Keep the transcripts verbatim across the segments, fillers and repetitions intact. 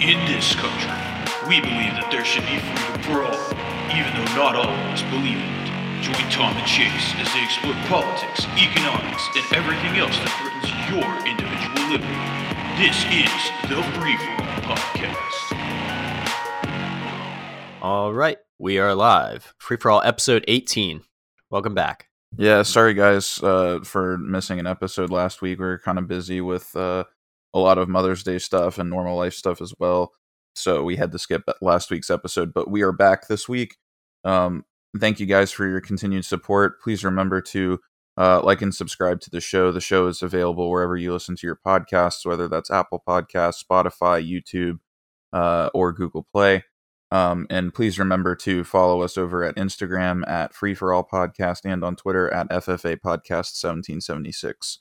In this country, we believe that there should be freedom for all, even though not all of us believe it. Join Tom and Chase as they explore politics, economics, and everything else that threatens your individual liberty. This is the Free For All Podcast. All right, we are live. Free For All episode eighteen. Welcome back. Yeah, sorry guys uh, for missing an episode last week. We were kind of busy with... Uh, a lot of Mother's Day stuff and normal life stuff as well. So we had to skip last week's episode, but we are back this week. Um, thank you guys for your continued support. Please remember to uh, like and subscribe to the show. The show is available wherever you listen to your podcasts, whether that's Apple Podcasts, Spotify, YouTube, uh, or Google Play. Um, and please remember to follow us over at Instagram at Free For All Podcast and on Twitter at F F A Podcast seventeen seventy-six.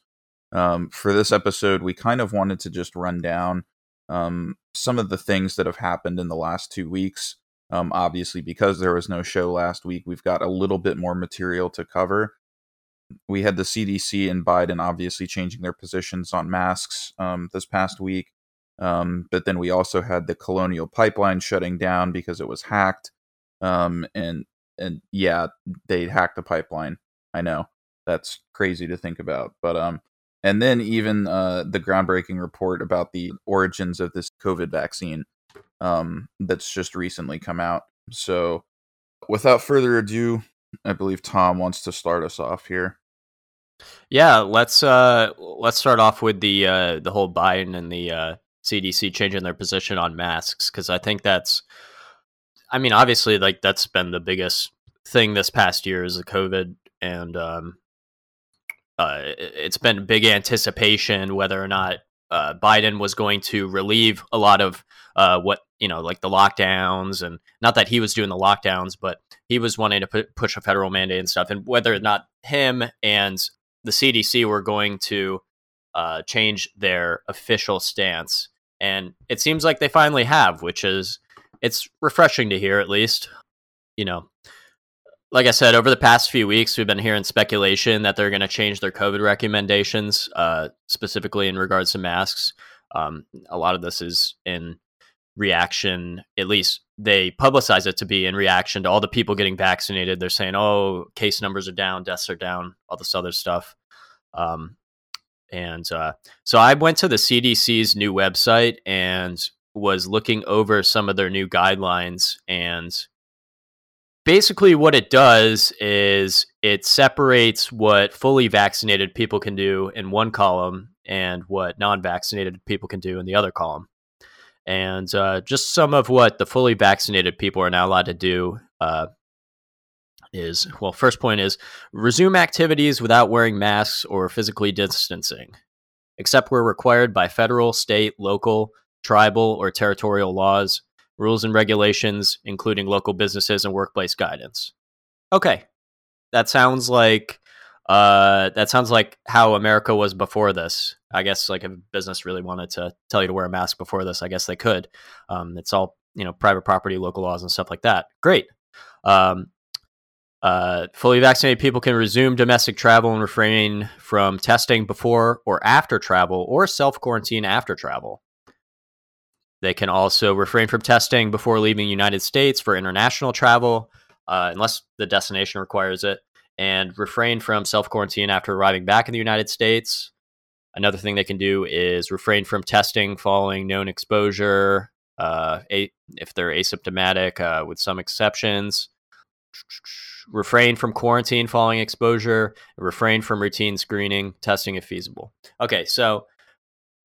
Um, for this episode, we kind of wanted to just run down um, some of the things that have happened in the last two weeks. Um, obviously, because there was no show last week, we've got a little bit more material to cover. We had the C D C and Biden obviously changing their positions on masks um, this past week. Um, but then we also had the Colonial Pipeline shutting down because it was hacked. Um, and, and yeah, they hacked the pipeline. I know that's crazy to think about, but, um, And then even uh, the groundbreaking report about the origins of this COVID vaccine um, that's just recently come out. So without further ado, I believe Tom wants to start us off here. Yeah, let's uh, let's start off with the uh, the whole Biden and the uh, C D C changing their position on masks, because I think that's, I mean, obviously, like that's been the biggest thing this past year is the COVID and. Um, Uh, it's been big anticipation whether or not uh, Biden was going to relieve a lot of uh, what, you know, like the lockdowns, and not that he was doing the lockdowns, but he was wanting to put, push a federal mandate and stuff. And whether or not him and the C D C were going to uh, change their official stance. And it seems like they finally have, which is it's refreshing to hear, at least, you know. Like I said, over the past few weeks, we've been hearing speculation that they're going to change their COVID recommendations, uh, specifically in regards to masks. Um, a lot of this is in reaction, at least they publicize it to be in reaction to all the people getting vaccinated. They're saying, oh, case numbers are down, deaths are down, all this other stuff. Um, and uh, so I went to the C D C's new website and was looking over some of their new guidelines, and basically, what it does is it separates what fully vaccinated people can do in one column and what non-vaccinated people can do in the other column. And uh, just some of what the fully vaccinated people are now allowed to do uh, is, well, first point is resume activities without wearing masks or physically distancing, except where required by federal, state, local, tribal, or territorial laws, rules and regulations, including local businesses and workplace guidance. Okay. That sounds like uh, that sounds like how America was before this. I guess like if a business really wanted to tell you to wear a mask before this, I guess they could. Um, it's all, you know, private property, local laws and stuff like that. Great. Um, uh, fully vaccinated people can resume domestic travel and refrain from testing before or after travel or self-quarantine after travel. They can also refrain from testing before leaving the United States for international travel, uh, unless the destination requires it, and refrain from self-quarantine after arriving back in the United States. Another thing they can do is refrain from testing following known exposure, uh, a- if they're asymptomatic, uh, with some exceptions. Refrain from quarantine following exposure. Refrain from routine screening, testing if feasible. Okay, so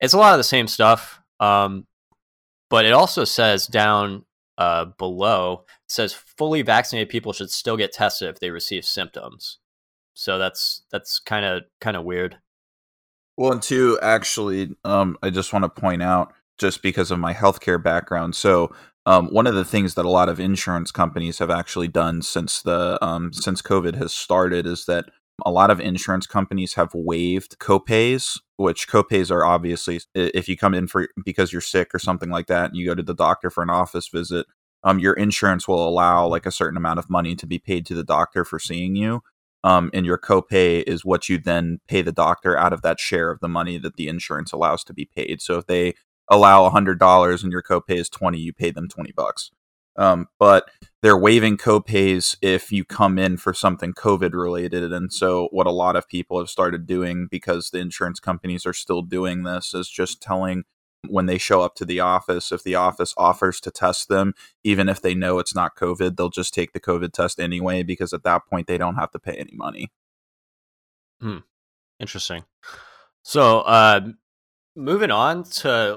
it's a lot of the same stuff. Um, But it also says down uh, below, it says fully vaccinated people should still get tested if they receive symptoms. So that's that's kind of kind of weird. Well, and two, actually, um, I just want to point out, just because of my healthcare background. So um, one of the things that a lot of insurance companies have actually done since the um, since COVID has started is that a lot of insurance companies have waived copays, which copays are obviously if you come in for because you're sick or something like that, and you go to the doctor for an office visit, um, your insurance will allow like a certain amount of money to be paid to the doctor for seeing you. Um, and your copay is what you then pay the doctor out of that share of the money that the insurance allows to be paid. So if they allow one hundred dollars and your copay is twenty dollars, you pay them twenty bucks. Um, but they're waiving copays if you come in for something COVID related. And so what a lot of people have started doing, because the insurance companies are still doing this, is just telling when they show up to the office, if the office offers to test them, even if they know it's not COVID, they'll just take the COVID test anyway, because at that point they don't have to pay any money. Hmm. Interesting. So, uh, moving on to,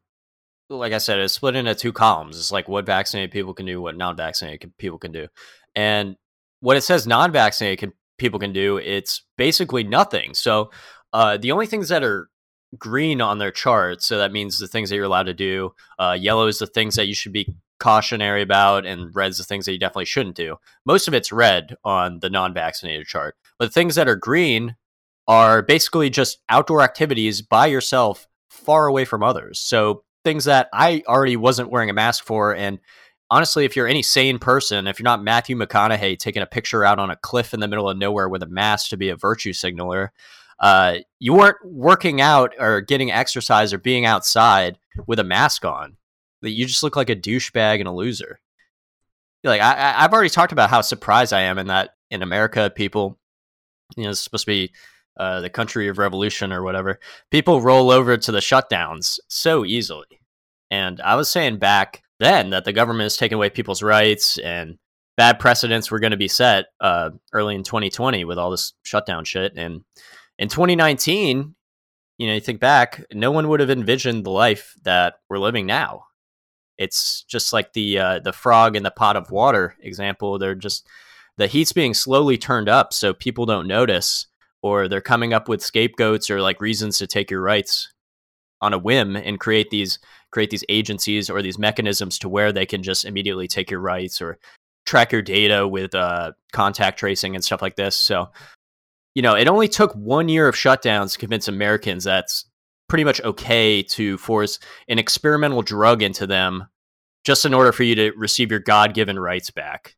like I said, it's split into two columns. It's like what vaccinated people can do, what non-vaccinated people can do. And what it says non-vaccinated people can do, it's basically nothing. So uh, the only things that are green on their chart, so that means the things that you're allowed to do, uh, yellow is the things that you should be cautionary about, and red's the things that you definitely shouldn't do. Most of it's red on the non-vaccinated chart. But the things that are green are basically just outdoor activities by yourself, far away from others. So things that I already wasn't wearing a mask for. And honestly, if you're any sane person, if you're not Matthew McConaughey taking a picture out on a cliff in the middle of nowhere with a mask to be a virtue signaler, uh, you weren't working out or getting exercise or being outside with a mask on. You just look like a douchebag and a loser. Like I, I've already talked about how surprised I am in that in America, people, you know, it's supposed to be Uh, the country of revolution or whatever, people roll over to the shutdowns so easily. And I was saying back then that the government is taking away people's rights and bad precedents were going to be set uh, early in twenty twenty with all this shutdown shit. And in twenty nineteen, you know, you think back, no one would have envisioned the life that we're living now. It's just like the uh, the frog in the pot of water example. They're just, the heat's being slowly turned up so people don't notice, or they're coming up with scapegoats or like reasons to take your rights on a whim and create these create these agencies or these mechanisms to where they can just immediately take your rights or track your data with uh, contact tracing and stuff like this. So, you know, it only took one year of shutdowns to convince Americans that's pretty much okay to force an experimental drug into them just in order for you to receive your God-given rights back.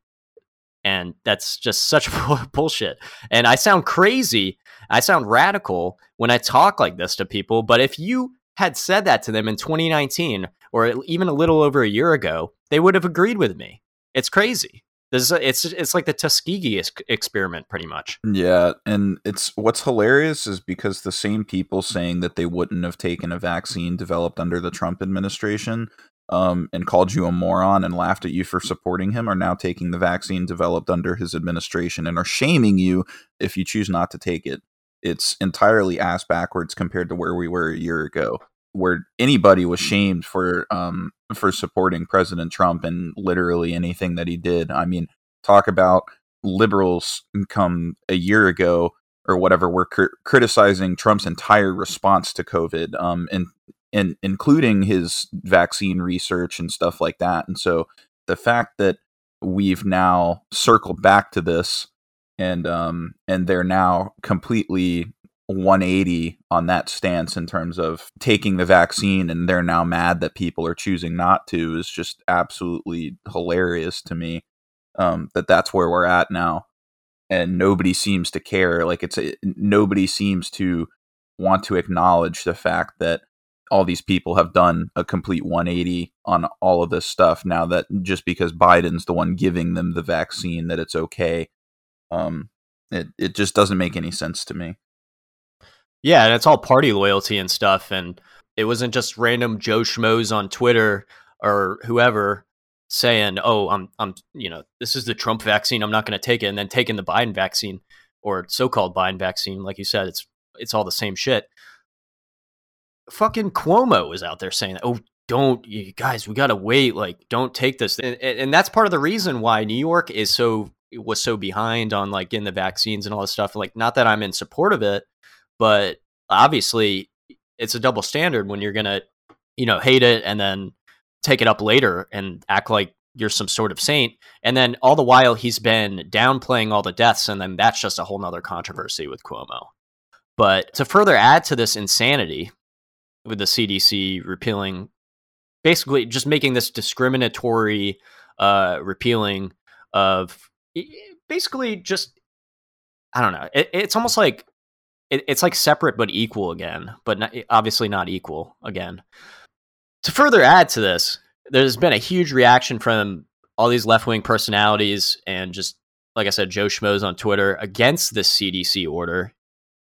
And that's just such bullshit. And I sound crazy. I sound radical when I talk like this to people. But if you had said that to them in twenty nineteen or even a little over a year ago, they would have agreed with me. It's crazy. This is, it's it's like the Tuskegee experiment, pretty much. Yeah. And it's what's hilarious is because the same people saying that they wouldn't have taken a vaccine developed under the Trump administration Um, and called you a moron and laughed at you for supporting him, are now taking the vaccine developed under his administration and are shaming you if you choose not to take it. It's entirely ass backwards compared to where we were a year ago, where anybody was shamed for um, for supporting President Trump and literally anything that he did. I mean, talk about liberals come a year ago or whatever, were cr- criticizing Trump's entire response to COVID um, and and including his vaccine research and stuff like that. And so the fact that we've now circled back to this and um, and they're now completely one eighty on that stance in terms of taking the vaccine, and they're now mad that people are choosing not to, is just absolutely hilarious to me, um, that that's where we're at now. And nobody seems to care. Like it's a, nobody seems to want to acknowledge the fact that all these people have done a complete one eighty on all of this stuff now, that just because Biden's the one giving them the vaccine, that it's okay. Um, it, it just doesn't make any sense to me. Yeah. And it's all party loyalty and stuff. And it wasn't just random Joe Schmoes on Twitter or whoever saying, oh, I'm, I'm, you know, this is the Trump vaccine, I'm not going to take it. And then taking the Biden vaccine or so-called Biden vaccine. Like you said, it's, it's all the same shit. Fucking Cuomo is out there saying that, oh, don't, you guys, we got to wait. Like, don't take this. And, and that's part of the reason why New York is so, was so behind on like getting the vaccines and all this stuff. Like, not that I'm in support of it, but obviously it's a double standard when you're going to, you know, hate it and then take it up later and act like you're some sort of saint. And then all the while he's been downplaying all the deaths. And then that's just a whole nother controversy with Cuomo. But to further add to this insanity, with the C D C repealing, basically just making this discriminatory uh, repealing of basically just, I don't know. It, it's almost like it, it's like separate but equal again, but not, obviously not equal again. To further add to this, there's been a huge reaction from all these left-wing personalities and just, like I said, Joe Schmoes on Twitter against this C D C order.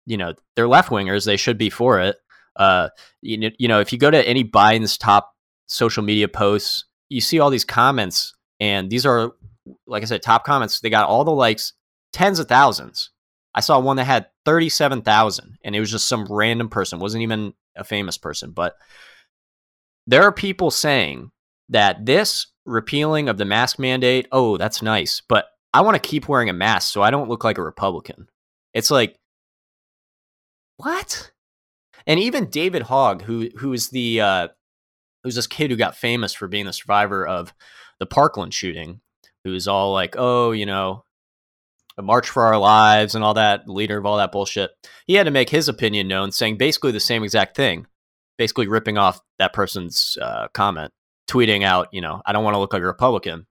You know, they're left-wingers. They should be for it. Uh, you, you know, if you go to any Biden's top social media posts, you see all these comments, and these are, like I said, top comments. They got all the likes, tens of thousands. I saw one that had thirty-seven thousand, and it was just some random person. Wasn't even a famous person, but there are people saying that this repealing of the mask mandate, oh, that's nice, but I want to keep wearing a mask so I don't look like a Republican. It's like, what? And even David Hogg, who who is the uh, who's this kid who got famous for being the survivor of the Parkland shooting, who's all like, oh, you know, a march for our lives and all that, leader of all that bullshit. He had to make his opinion known, saying basically the same exact thing, basically ripping off that person's uh, comment, tweeting out, you know, I don't want to look like a Republican.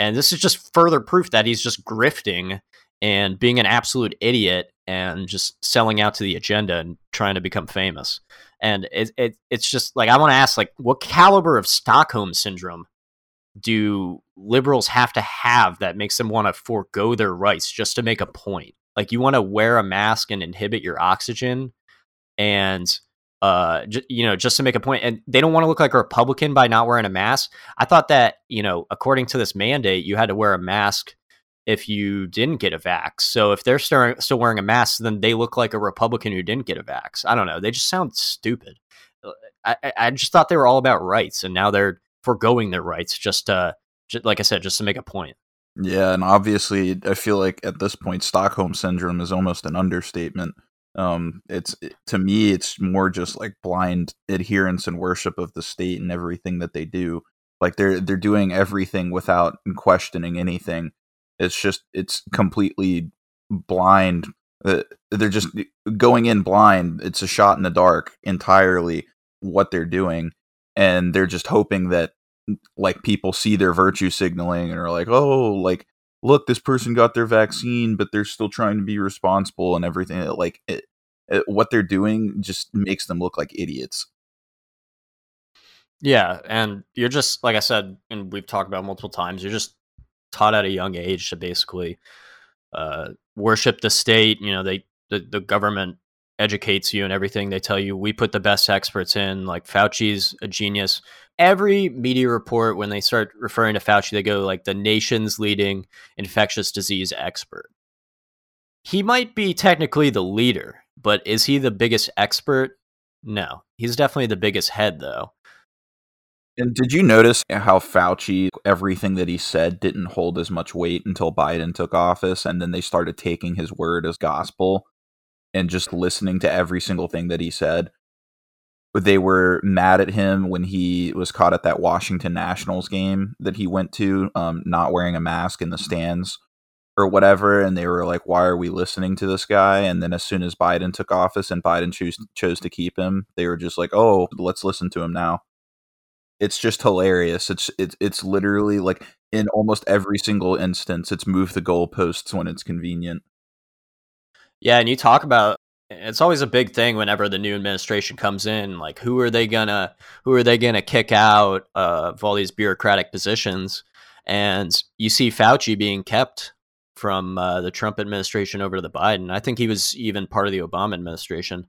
And this is just further proof that he's just grifting and being an absolute idiot and just selling out to the agenda and trying to become famous. And it, it it's just like, I want to ask, like, what caliber of Stockholm syndrome do liberals have to have that makes them want to forego their rights just to make a point? Like, you want to wear a mask and inhibit your oxygen and, uh, j- you know, just to make a point. And they don't want to look like a Republican by not wearing a mask. I thought that, you know, according to this mandate, you had to wear a mask if you didn't get a vax. So if they're st- still wearing a mask, then they look like a Republican who didn't get a vax. I don't know. They just sound stupid. I, I just thought they were all about rights, and now they're forgoing their rights just to, just, like I said, just to make a point. Yeah, and obviously, I feel like at this point, Stockholm syndrome is almost an understatement. Um, it's it, to me, it's more just like blind adherence and worship of the state and everything that they do. Like they're they're doing everything without questioning anything. It's just it's completely blind. Uh, they're just going in blind. It's a shot in the dark entirely what they're doing, and they're just hoping that, like, people see their virtue signaling and are like, oh, like, look, this person got their vaccine, but they're still trying to be responsible and everything. Like, it, it, what they're doing just makes them look like idiots. Yeah. And you're just, like I said, and we've talked about multiple times, you're just taught at a young age to basically uh, worship the state. You know, they, the, the government educates you and everything. They tell you, we put the best experts in, like Fauci's a genius. Every media report, when they start referring to Fauci, they go like the nation's leading infectious disease expert. He might be technically the leader, but is he the biggest expert? No, he's definitely the biggest head, though. And did you notice how Fauci, everything that he said didn't hold as much weight until Biden took office, and then they started taking his word as gospel and just listening to every single thing that he said? They were mad at him when he was caught at that Washington Nationals game that he went to, um, not wearing a mask in the stands or whatever. And they were like, why are we listening to this guy? And then as soon as Biden took office and Biden choose, chose to keep him, they were just like, oh, let's listen to him now. It's just hilarious. It's, it's, it's literally like in almost every single instance, it's move the goalposts when it's convenient. Yeah, and you talk about, it's always a big thing whenever the new administration comes in, like who are they gonna who are they gonna kick out uh, of all these bureaucratic positions? And you see Fauci being kept from uh, the Trump administration over to the Biden. I think he was even part of the Obama administration.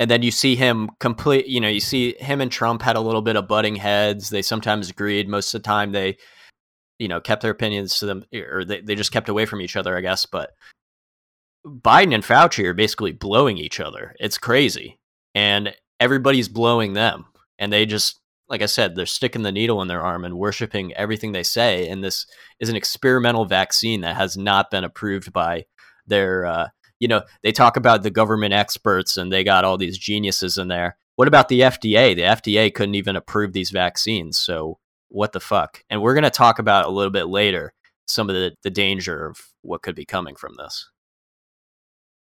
And then you see him complete, you know, you see him and Trump had a little bit of butting heads. They sometimes agreed. Most of the time they, you know, kept their opinions to them, or they, they just kept away from each other, I guess. But Biden and Fauci are basically blowing each other. It's crazy. And everybody's blowing them. And they just, like I said, they're sticking the needle in their arm and worshiping everything they say. And this is an experimental vaccine that has not been approved by their, uh, you know, they talk about the government experts and they got all these geniuses in there. What about the F D A? The F D A couldn't even approve these vaccines. So what the fuck? And we're going to talk about a little bit later some of the, the danger of what could be coming from this.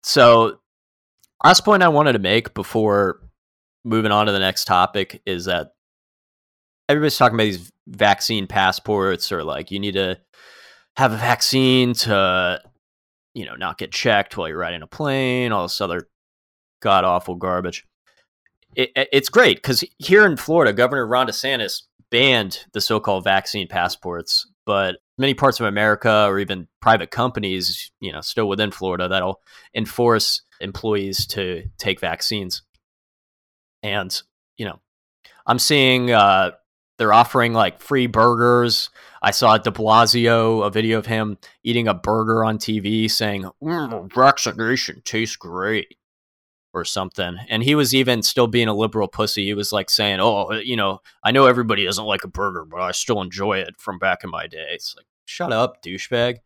So last point I wanted to make before moving on to the next topic is that everybody's talking about these vaccine passports, or like you need to have a vaccine to, you know, not get checked while you're riding a plane, all this other god awful garbage. it, it's great because here in Florida, Governor Ron DeSantis banned the so-called vaccine passports, but many parts of America or even private companies, you know, still within Florida, that'll enforce employees to take vaccines. And, you know, I'm seeing uh, they're offering like free burgers. I saw de Blasio, a video of him eating a burger on T V saying, mm, vaccination tastes great or something. And he was even still being a liberal pussy. He was like saying, oh, you know, I know everybody doesn't like a burger, but I still enjoy it from back in my day. It's like, shut up, douchebag.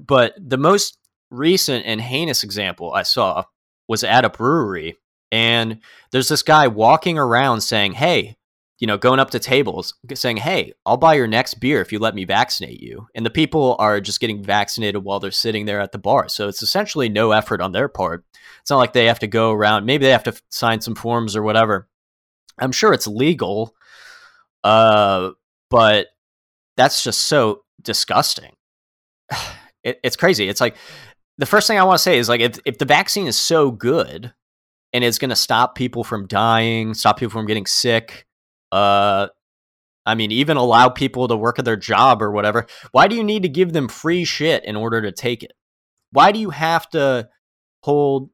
But the most recent and heinous example I saw was at a brewery. And there's this guy walking around saying, hey, you know, going up to tables saying, hey, I'll buy your next beer if you let me vaccinate you. And the people are just getting vaccinated while they're sitting there at the bar. So it's essentially no effort on their part. It's not like they have to go around. Maybe they have to sign some forms or whatever. I'm sure it's legal. Uh, but that's just so disgusting. It, it's crazy. It's like the first thing I want to say is like if, if the vaccine is so good and it's going to stop people from dying, stop people from getting sick, Uh, I mean, even allow people to work at their job or whatever. Why do you need to give them free shit in order to take it? Why do you have to hold,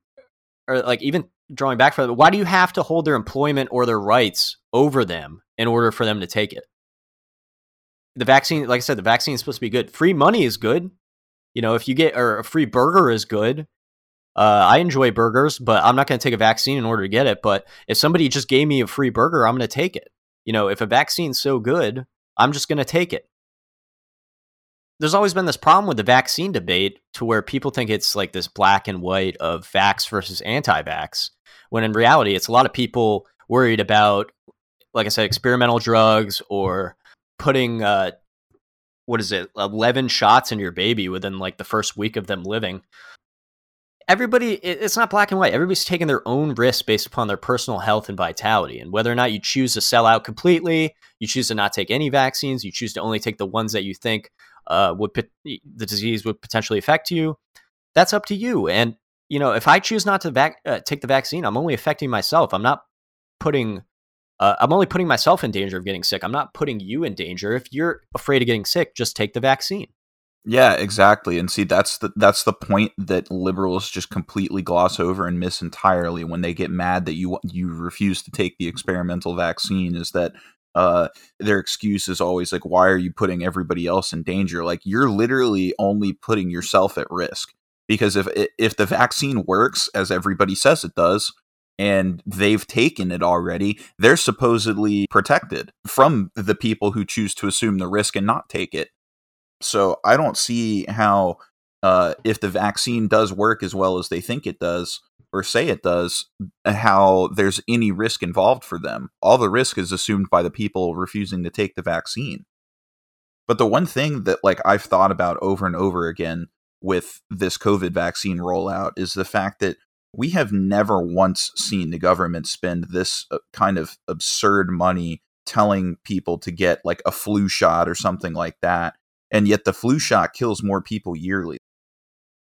or like even drawing back from it, why do you have to hold their employment or their rights over them in order for them to take it? The vaccine, like I said, the vaccine is supposed to be good. Free money is good. You know, if you get, or a free burger is good. Uh, I enjoy burgers, but I'm not going to take a vaccine in order to get it. But if somebody just gave me a free burger, I'm going to take it. You know, if a vaccine's so good, I'm just going to take it. There's always been this problem with the vaccine debate to where people think it's like this black and white of vax versus anti-vax, when in reality, it's a lot of people worried about, like I said, experimental drugs or putting, uh, what is it, eleven shots in your baby within like the first week of them living. Everybody, it's not black and white. Everybody's taking their own risks based upon their personal health and vitality. And whether or not you choose to sell out completely, you choose to not take any vaccines, you choose to only take the ones that you think uh, would the disease would potentially affect you, that's up to you. And, you know, if I choose not to vac- uh, take the vaccine, I'm only affecting myself. I'm not putting, uh, I'm only putting myself in danger of getting sick. I'm not putting you in danger. If you're afraid of getting sick, just take the vaccine. Yeah, exactly. And see, that's the that's the point that liberals just completely gloss over and miss entirely when they get mad that you you refuse to take the experimental vaccine, is that uh, their excuse is always like, why are you putting everybody else in danger? Like, you're literally only putting yourself at risk, because if if the vaccine works, as everybody says it does, and they've taken it already, they're supposedly protected from the people who choose to assume the risk and not take it. So I don't see how, uh, if the vaccine does work as well as they think it does or say it does, how there's any risk involved for them. All the risk is assumed by the people refusing to take the vaccine. But the one thing that, like, I've thought about over and over again with this COVID vaccine rollout is the fact that we have never once seen the government spend this kind of absurd money telling people to get like a flu shot or something like that. And yet the flu shot kills more people yearly.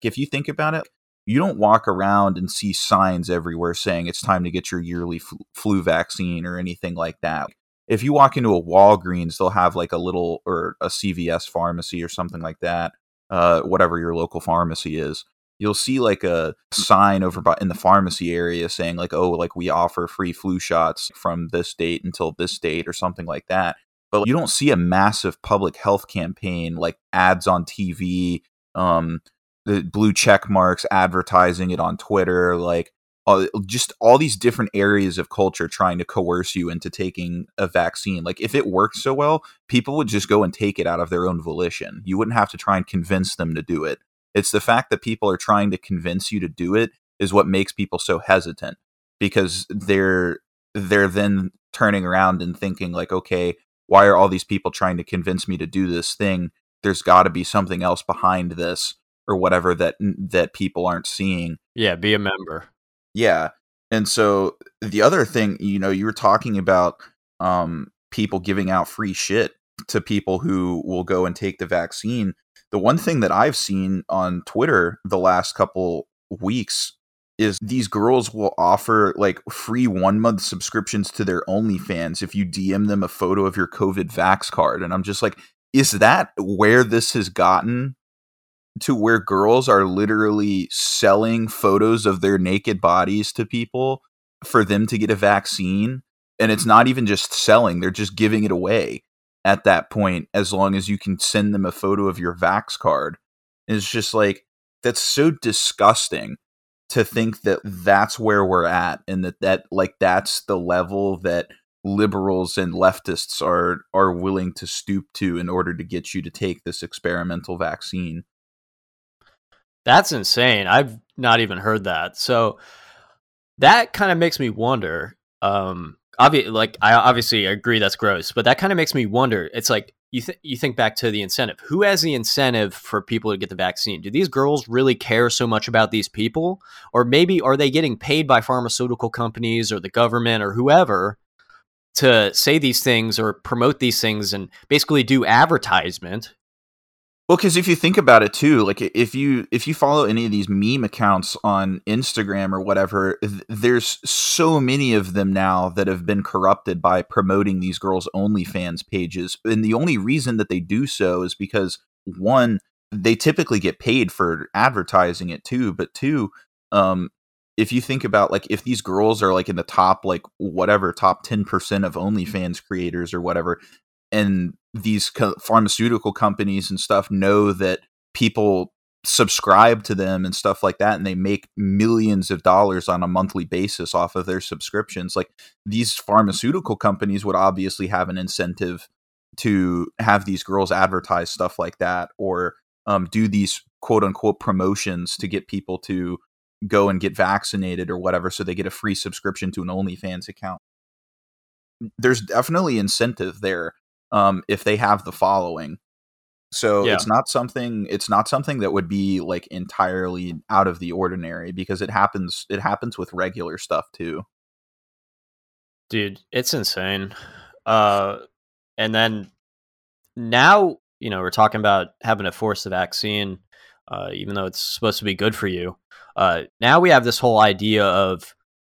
If you think about it, you don't walk around and see signs everywhere saying it's time to get your yearly flu, flu vaccine or anything like that. If you walk into a Walgreens, they'll have like a little, or a C V S pharmacy or something like that, uh, whatever your local pharmacy is. You'll see like a sign over by, in the pharmacy area saying like, oh, like we offer free flu shots from this date until this date or something like that. But you don't see a massive public health campaign, like ads on T V, um, the blue check marks, advertising it on Twitter, like uh, just all these different areas of culture trying to coerce you into taking a vaccine. Like, if it worked so well, people would just go and take it out of their own volition. You wouldn't have to try and convince them to do it. It's the fact that people are trying to convince you to do it is what makes people so hesitant, because they're they're then turning around and thinking like, okay, why are all these people trying to convince me to do this thing? There's got to be something else behind this or whatever that that people aren't seeing. Yeah, be a member. Yeah. And so the other thing, you know, you were talking about um, people giving out free shit to people who will go and take the vaccine. The one thing that I've seen on Twitter the last couple weeks is these girls will offer like free one month subscriptions to their OnlyFans if you D M them a photo of your COVID vax card. And I'm just like, is that where this has gotten to, where girls are literally selling photos of their naked bodies to people for them to get a vaccine? And it's not even just selling, they're just giving it away at that point, as long as you can send them a photo of your vax card. And it's just like, that's so disgusting to think that that's where we're at, and that, that like that's the level that liberals and leftists are are willing to stoop to in order to get you to take this experimental vaccine. That's insane. I've not even heard that. So that kind of makes me wonder. Um, obvi- like I obviously agree that's gross, but that kind of makes me wonder. It's like you th- you think back to the incentive. Who has the incentive for people to get the vaccine? Do these girls really care so much about these people? Or maybe are they getting paid by pharmaceutical companies or the government or whoever to say these things or promote these things and basically do advertisement? Well, because if you think about it too, like if you if you follow any of these meme accounts on Instagram or whatever, th- there's so many of them now that have been corrupted by promoting these girls' OnlyFans pages. And the only reason that they do so is because, one, they typically get paid for advertising it too. But two, um, if you think about like if these girls are like in the top like whatever top ten percent of OnlyFans creators or whatever, and these co- pharmaceutical companies and stuff know that people subscribe to them and stuff like that, and they make millions of dollars on a monthly basis off of their subscriptions. Like these pharmaceutical companies would obviously have an incentive to have these girls advertise stuff like that, or um, do these quote unquote promotions to get people to go and get vaccinated or whatever, so they get a free subscription to an OnlyFans account. There's definitely incentive there. Um, if they have the following. So yeah. it's not something it's not something that would be like entirely out of the ordinary, because it happens it happens with regular stuff too. Dude, it's insane. Uh, and then now, you know, we're talking about having to force the vaccine, uh, even though it's supposed to be good for you. Uh, now we have this whole idea of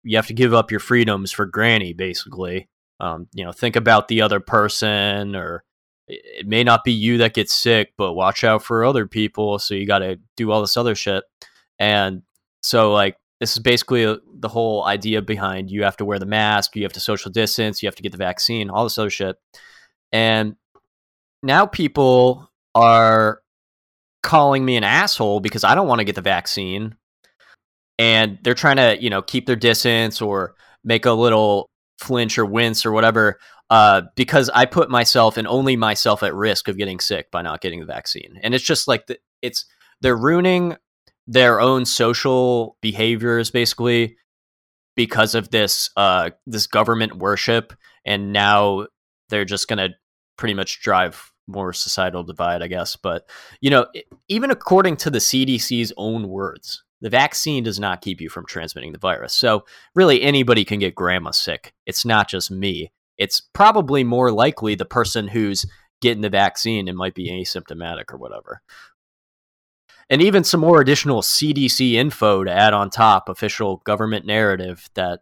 you have to give up your freedoms for granny, basically. Um, you know, think about the other person, or it may not be you that gets sick, but watch out for other people. So you got to do all this other shit. And so like, this is basically a, the whole idea behind you have to wear the mask, you have to social distance, you have to get the vaccine, all this other shit. And now people are calling me an asshole because I don't want to get the vaccine, and they're trying to, you know, keep their distance or make a little flinch or wince or whatever, uh, because I put myself and only myself at risk of getting sick by not getting the vaccine. And it's just like, the, it's, they're ruining their own social behaviors basically because of this, uh, this government worship. And now they're just going to pretty much drive more societal divide, I guess. But, you know, even according to the C D C's own words, the vaccine does not keep you from transmitting the virus. So really anybody can get grandma sick. It's not just me. It's probably more likely the person who's getting the vaccine and might be asymptomatic or whatever. And even some more additional C D C info to add on top, official government narrative that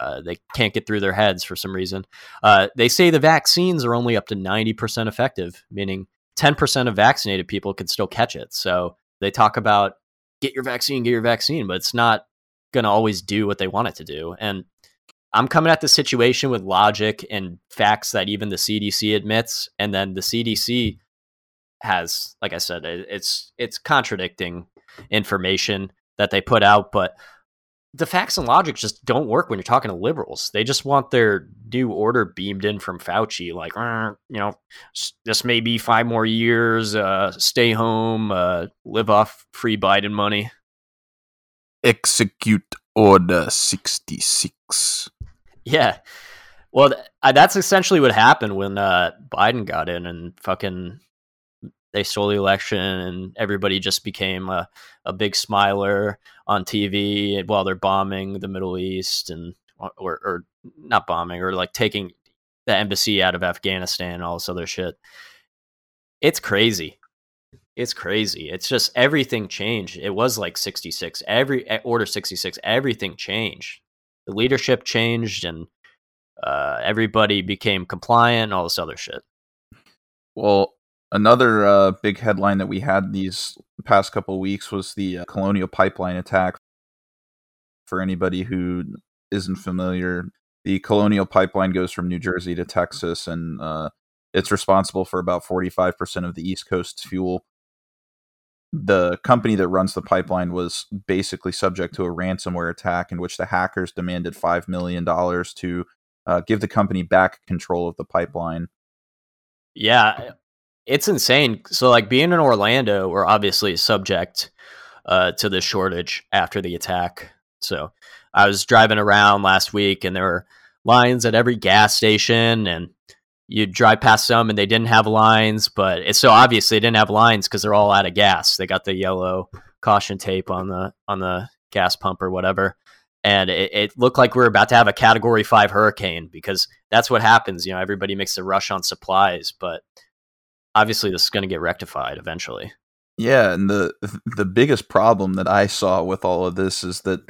uh, they can't get through their heads for some reason. Uh, they say the vaccines are only up to ninety percent effective, meaning ten percent of vaccinated people can still catch it. So they talk about get your vaccine, get your vaccine, but it's not going to always do what they want it to do. And I'm coming at the situation with logic and facts that even the C D C admits. And then the C D C has, like I said, it's, it's contradicting information that they put out, but the facts and logic just don't work when you're talking to liberals. They just want their new order beamed in from Fauci. Like, you know, this may be five more years, uh, stay home, uh, live off free Biden money. Execute Order sixty-six. Yeah. Well, th- I, that's essentially what happened when uh, Biden got in and fucking they stole the election, and everybody just became a, a big smiler on T V while they're bombing the Middle East and, or, or not bombing, or like taking the embassy out of Afghanistan and all this other shit. It's crazy. It's crazy. It's just everything changed. It was like sixty-six, every order sixty-six, everything changed. The leadership changed and uh, everybody became compliant, all this other shit. Well, another uh, big headline that we had these past couple of weeks was the uh, Colonial Pipeline attack. For anybody who isn't familiar, the Colonial Pipeline goes from New Jersey to Texas, and uh, it's responsible for about forty-five percent of the East Coast's fuel. The company that runs the pipeline was basically subject to a ransomware attack in which the hackers demanded five million dollars to uh, give the company back control of the pipeline. Yeah, it's insane. So like being in Orlando, we're obviously subject uh, to the shortage after the attack. So I was driving around last week and there were lines at every gas station, and you drive past some and they didn't have lines, but it's so obvious they didn't have lines because they're all out of gas. They got the yellow caution tape on the on the gas pump or whatever, and it, it looked like we were about to have a Category Five hurricane, because that's what happens. You know, everybody makes a rush on supplies, but obviously this is going to get rectified eventually. Yeah, and the the biggest problem that I saw with all of this is that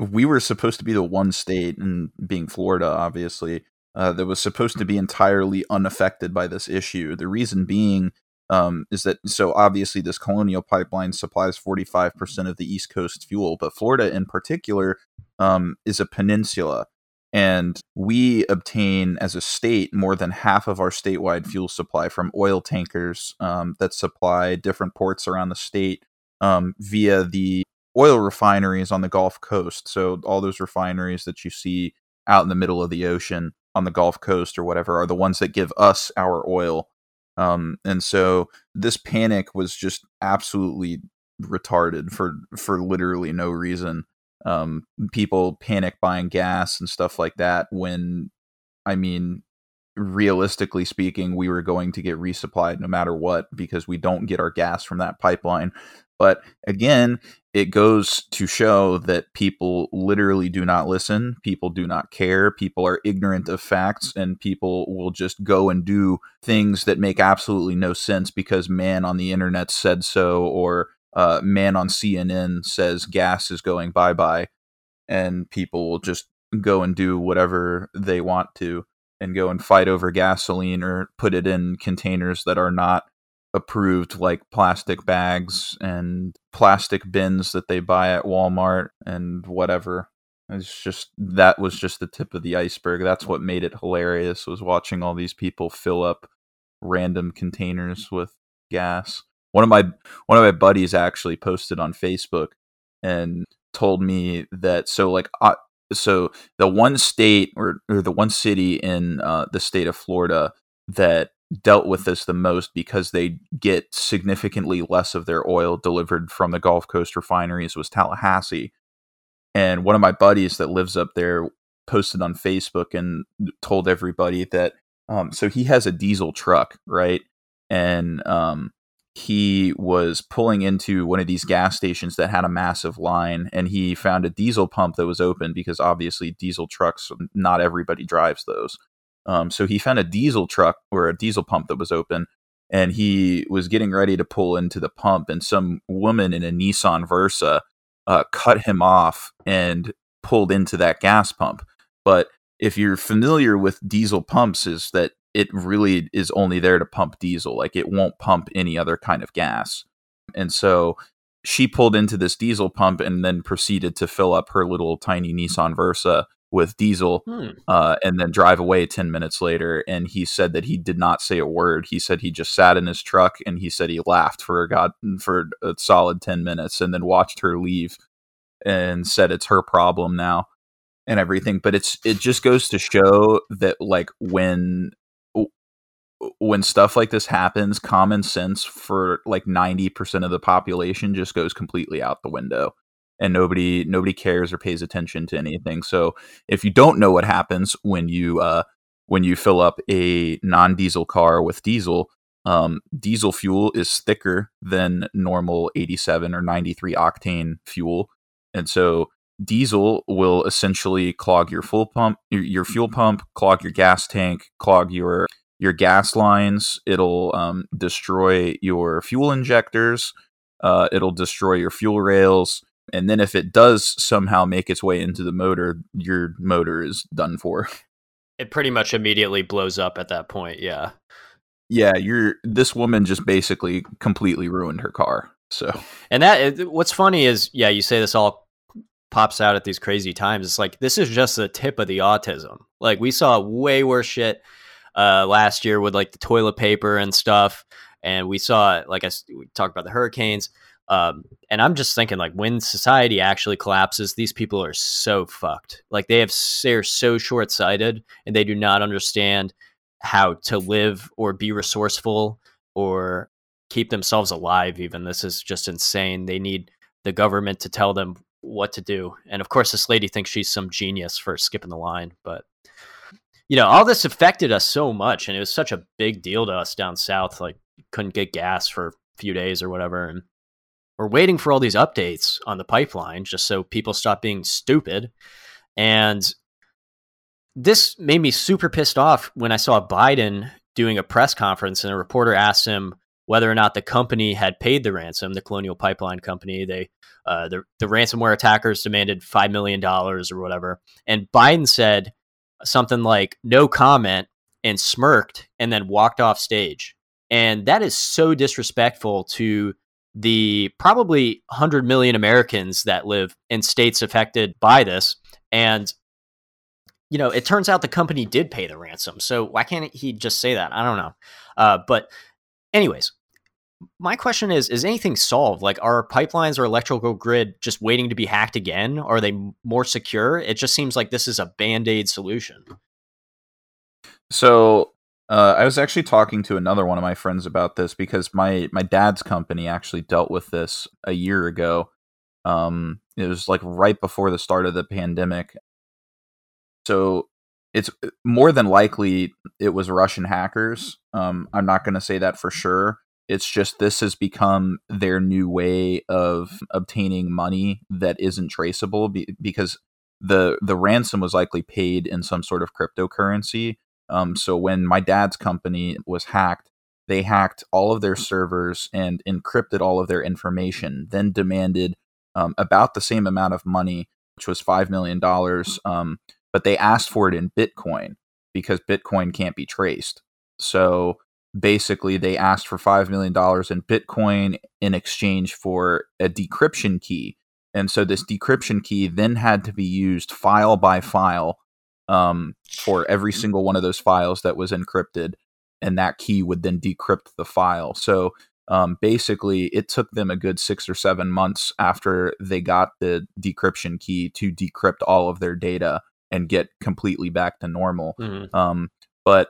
we were supposed to be the one state, and being Florida, obviously. Uh, that was supposed to be entirely unaffected by this issue. The reason being um, is that, so obviously this Colonial Pipeline supplies forty-five percent of the East Coast fuel, but Florida in particular um, is a peninsula, and we obtain as a state more than half of our statewide fuel supply from oil tankers um, that supply different ports around the state um, via the oil refineries on the Gulf Coast. So all those refineries that you see out in the middle of the ocean on the Gulf Coast or whatever are the ones that give us our oil. Um, and so this panic was just absolutely retarded for, for literally no reason. Um, people panic buying gas and stuff like that when, I mean, realistically speaking, we were going to get resupplied no matter what, because we don't get our gas from that pipeline. But again, it goes to show that people literally do not listen. People do not care. People are ignorant of facts, and people will just go and do things that make absolutely no sense because man on the internet said so, or uh, man on C N N says gas is going bye-bye, and people will just go and do whatever they want to and go and fight over gasoline or put it in containers that are not approved, like plastic bags and plastic bins that they buy at Walmart and whatever. It's just, that was just the tip of the iceberg. That's what made it hilarious, was watching all these people fill up random containers with gas. One of my one of my buddies actually posted on Facebook and told me that so like uh, so the one state or, or the one city in uh, the state of Florida that dealt with this the most, because they get significantly less of their oil delivered from the Gulf Coast refineries, was Tallahassee. And one of my buddies that lives up there posted on Facebook and told everybody that, um, so he has a diesel truck, right? And um, he was pulling into one of these gas stations that had a massive line, and he found a diesel pump that was open, because obviously diesel trucks, not everybody drives those. Um, so he found a diesel truck or a diesel pump that was open, and he was getting ready to pull into the pump, and some woman in a Nissan Versa uh, cut him off and pulled into that gas pump. But if you're familiar with diesel pumps, is that it really is only there to pump diesel. Like, it won't pump any other kind of gas. And so she pulled into this diesel pump and then proceeded to fill up her little tiny Nissan Versa with diesel hmm. uh, and then drive away ten minutes later. And he said that he did not say a word. He said he just sat in his truck, and he said he laughed for a, god, for a solid ten minutes and then watched her leave and said it's her problem now and everything. But it's it just goes to show that, like, when when stuff like this happens, common sense for like ninety percent of the population just goes completely out the window. And nobody nobody cares or pays attention to anything. So if you don't know what happens when you uh, when you fill up a non-diesel car with diesel, um, diesel fuel is thicker than normal eighty-seven or ninety-three octane fuel, and so diesel will essentially clog your full pump, your, your fuel pump, clog your gas tank, clog your your gas lines. It'll um, destroy your fuel injectors. Uh, it'll destroy your fuel rails. And then if it does somehow make its way into the motor, your motor is done for. It pretty much immediately blows up at that point. Yeah. Yeah. You're this woman just basically completely ruined her car. So, and that what's funny is, yeah, you say this all pops out at these crazy times. It's like, this is just the tip of the autism. Like, we saw way worse shit uh, last year with like the toilet paper and stuff. And we saw, like I we talked about the hurricanes. Um, and I'm just thinking, like, when society actually collapses, these people are so fucked. Like, they have, they're so short-sighted, and they do not understand how to live or be resourceful or keep themselves alive. Even this is just insane. They need the government to tell them what to do. And of course, this lady thinks she's some genius for skipping the line, but you know, all this affected us so much, and it was such a big deal to us down south. Like, couldn't get gas for a few days or whatever, and we're waiting for all these updates on the pipeline just so people stop being stupid. And this made me super pissed off when I saw Biden doing a press conference, and a reporter asked him whether or not the company had paid the ransom, the Colonial Pipeline Company. They, uh, the, the ransomware attackers demanded five million dollars or whatever. And Biden said something like, "No comment," and smirked, and then walked off stage. And that is so disrespectful to the probably one hundred million Americans that live in states affected by this. And, you know, it turns out the company did pay the ransom. So why can't he just say that? I don't know. Uh, but anyways, my question is, is anything solved? Like, are pipelines or electrical grid just waiting to be hacked again? Are they more secure? It just seems like this is a Band-Aid solution. So uh, I was actually talking to another one of my friends about this, because my, my dad's company actually dealt with this a year ago. Um, it was like right before the start of the pandemic. So it's more than likely it was Russian hackers. Um, I'm not going to say that for sure. It's just this has become their new way of obtaining money that isn't traceable, be- because the the ransom was likely paid in some sort of cryptocurrency. Um, so when my dad's company was hacked, they hacked all of their servers and encrypted all of their information, then demanded um, about the same amount of money, which was five million dollars, um, but they asked for it in Bitcoin because Bitcoin can't be traced. So basically, they asked for five million dollars in Bitcoin in exchange for a decryption key. And so this decryption key then had to be used file by file um, for every single one of those files that was encrypted. And that key would then decrypt the file. So um, basically, it took them a good six or seven months after they got the decryption key to decrypt all of their data and get completely back to normal. Mm-hmm. Um, but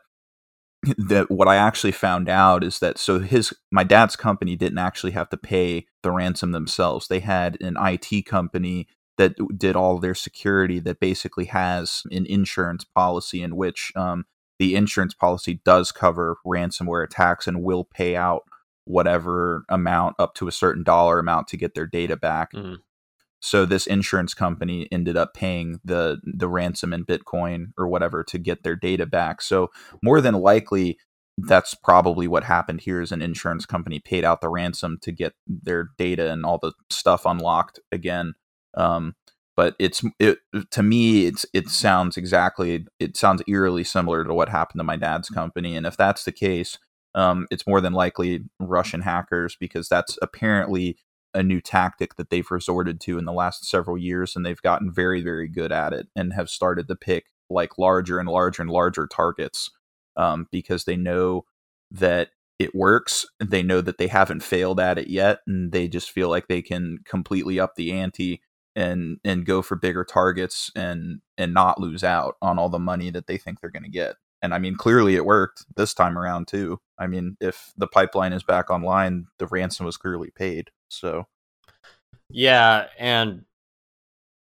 that what I actually found out is that so his my dad's company didn't actually have to pay the ransom themselves. They had an I T company that did all their security that basically has an insurance policy in which um, the insurance policy does cover ransomware attacks and will pay out whatever amount up to a certain dollar amount to get their data back. Mm-hmm. So this insurance company ended up paying the the ransom in Bitcoin or whatever to get their data back. So more than likely, that's probably what happened here is an insurance company paid out the ransom to get their data and all the stuff unlocked again. Um, but it's it, to me, it's it sounds exactly it sounds eerily similar to what happened to my dad's company. And if that's the case, um, it's more than likely Russian hackers, because that's apparently a new tactic that they've resorted to in the last several years, and they've gotten very, very good at it and have started to pick like larger and larger and larger targets um, because they know that it works. They know that they haven't failed at it yet, and they just feel like they can completely up the ante and and go for bigger targets and and not lose out on all the money that they think they're going to get. And I mean, clearly it worked this time around too. I mean, if the pipeline is back online, the ransom was clearly paid. So, yeah. And